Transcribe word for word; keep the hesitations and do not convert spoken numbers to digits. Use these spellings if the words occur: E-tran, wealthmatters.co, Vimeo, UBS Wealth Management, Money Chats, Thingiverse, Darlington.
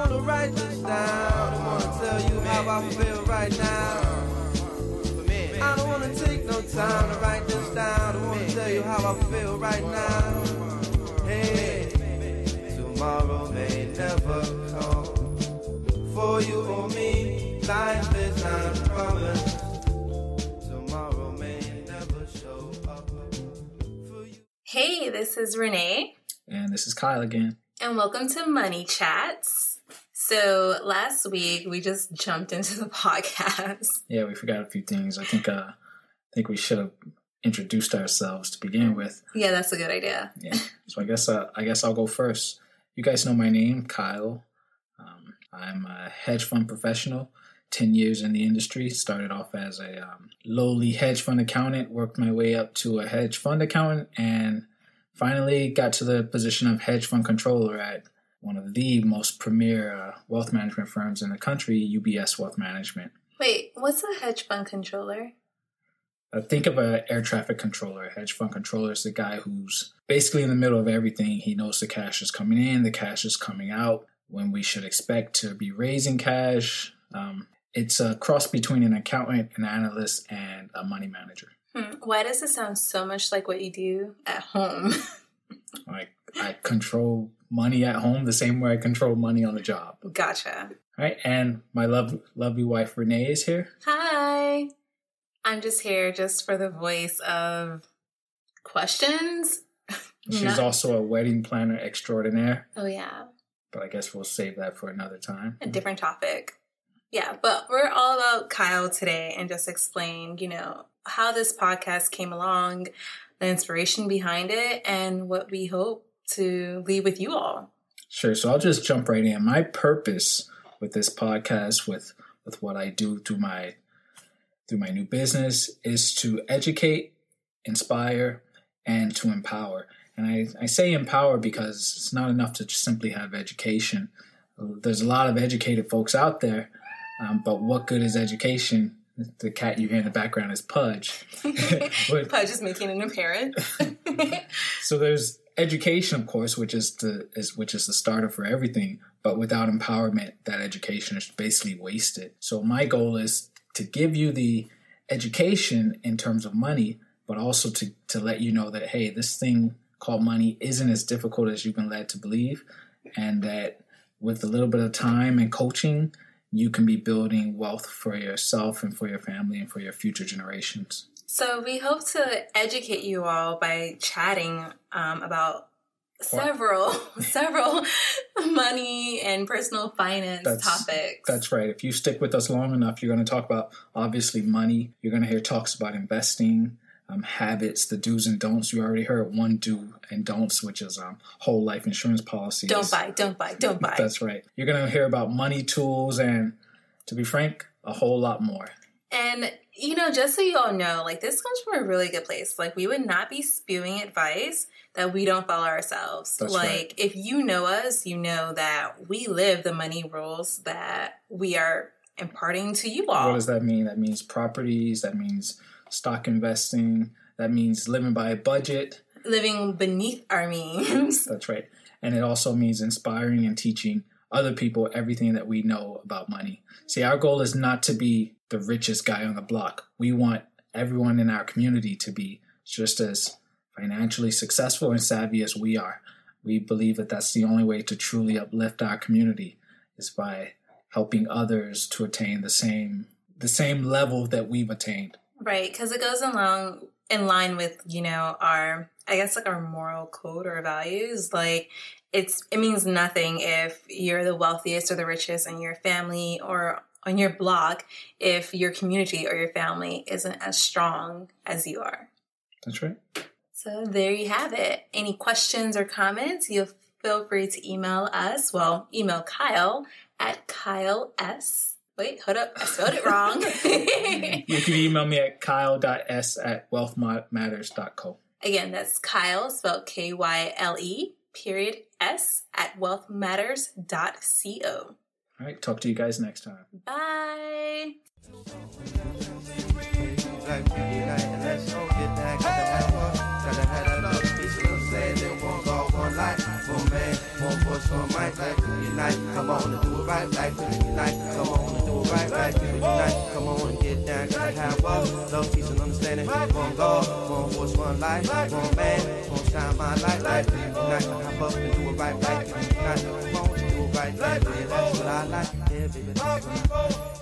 wanna write this down. I wanna tell you how I feel right now. I don't wanna take no time to write this down. I wanna tell you how I feel right now. Hey, tomorrow may never come. For you or me, life is not promised. Tomorrow may never show up for you. Hey, this is Renee. And this is Kyle again. And welcome to Money Chats. So last week we just jumped into the podcast. Yeah, we forgot a few things. I think uh, I think we should have introduced ourselves to begin with. Yeah, that's a good idea. Yeah. So I guess uh, I guess I'll go first. You guys know my name, Kyle. Um, I'm a hedge fund professional. Ten years in the industry. Started off as a um, lowly hedge fund accountant. Worked my way up to a hedge fund accountant and finally got to the position of hedge fund controller at one of the most premier uh, wealth management firms in the country, U B S Wealth Management. Wait, what's a hedge fund controller? I think of an air traffic controller. A hedge fund controller is the guy who's basically in the middle of everything. He knows the cash is coming in, the cash is coming out, when we should expect to be raising cash. Um, it's a cross between an accountant, an analyst, and a money manager. Hmm. Why does it sound so much like what you do at home? Like, I control money at home the same way I control money on the job. Gotcha. All right, and my love, lovely wife, Renee, is here. Hi. I'm just here just for the voice of questions. She's Not- also a wedding planner extraordinaire. Oh, yeah. But I guess we'll save that for another time. A different topic. Yeah, but we're all about Kyle today and just explain, you know, how this podcast came along, the inspiration behind it, and what we hope to leave with you all. Sure. So I'll just jump right in. My purpose with this podcast, with with what I do through my through my new business, is to educate, inspire, and to empower. And I, I say empower because it's not enough to just simply have education. There's a lot of educated folks out there, um, but what good is education? The cat you hear in the background is Pudge. but, Pudge is making an appearance. So there's education, of course, which is the is which is the starter for everything. But without empowerment, that education is basically wasted. So my goal is to give you the education in terms of money, but also to to let you know that, hey, this thing called money isn't as difficult as you've been led to believe, and that with a little bit of time and coaching, you can be building wealth for yourself and for your family and for your future generations. So we hope to educate you all by chatting um, about several, several money and personal finance that's, topics. That's right. If you stick with us long enough, you're going to talk about, obviously, money. You're going to hear talks about investing, um, habits, the do's and don'ts. You already heard one do and don'ts, which is um, whole life insurance policies. Don't buy, don't buy, don't buy. That's right. You're going to hear about money tools and, to be frank, a whole lot more. And, you know, just so you all know, like, this comes from a really good place. Like, we would not be spewing advice that we don't follow ourselves. That's like, right. If you know us, you know that we live the money rules that we are imparting to you all. What does that mean? That means properties. That means stock investing. That means living by a budget. Living beneath our means. That's right. And it also means inspiring and teaching other people everything that we know about money. See, our goal is not to be the richest guy on the block. We want everyone in our community to be just as financially successful and savvy as we are. We believe that that's the only way to truly uplift our community, is by helping others to attain the same the same level that we've attained. Right, because it goes along in line with, you know, our, I guess, like, our moral code or values. Like, it's it means nothing if you're the wealthiest or the richest in your family or on your block if your community or your family isn't as strong as you are. That's right. So there you have it. Any questions or comments, you'll feel free to email us. Well, email Kyle at Kyle S. Wait, hold up. I spelled it wrong. You can email me at kyle.s at wealthmatters.co. Again, that's Kyle, spelled K Y L E, period S, at wealthmatters dot co. All right, talk to you guys next time. Bye. night. Come on and do it right like this night. Come on and do it right like this night. Come on and get down, gotta have love, love, peace and understanding. One God, one voice, one life, one man, one shine my light like this night. Come up and do it right like this night. Come on and do it right like this. That's what I like. Yeah, baby, that's what I like.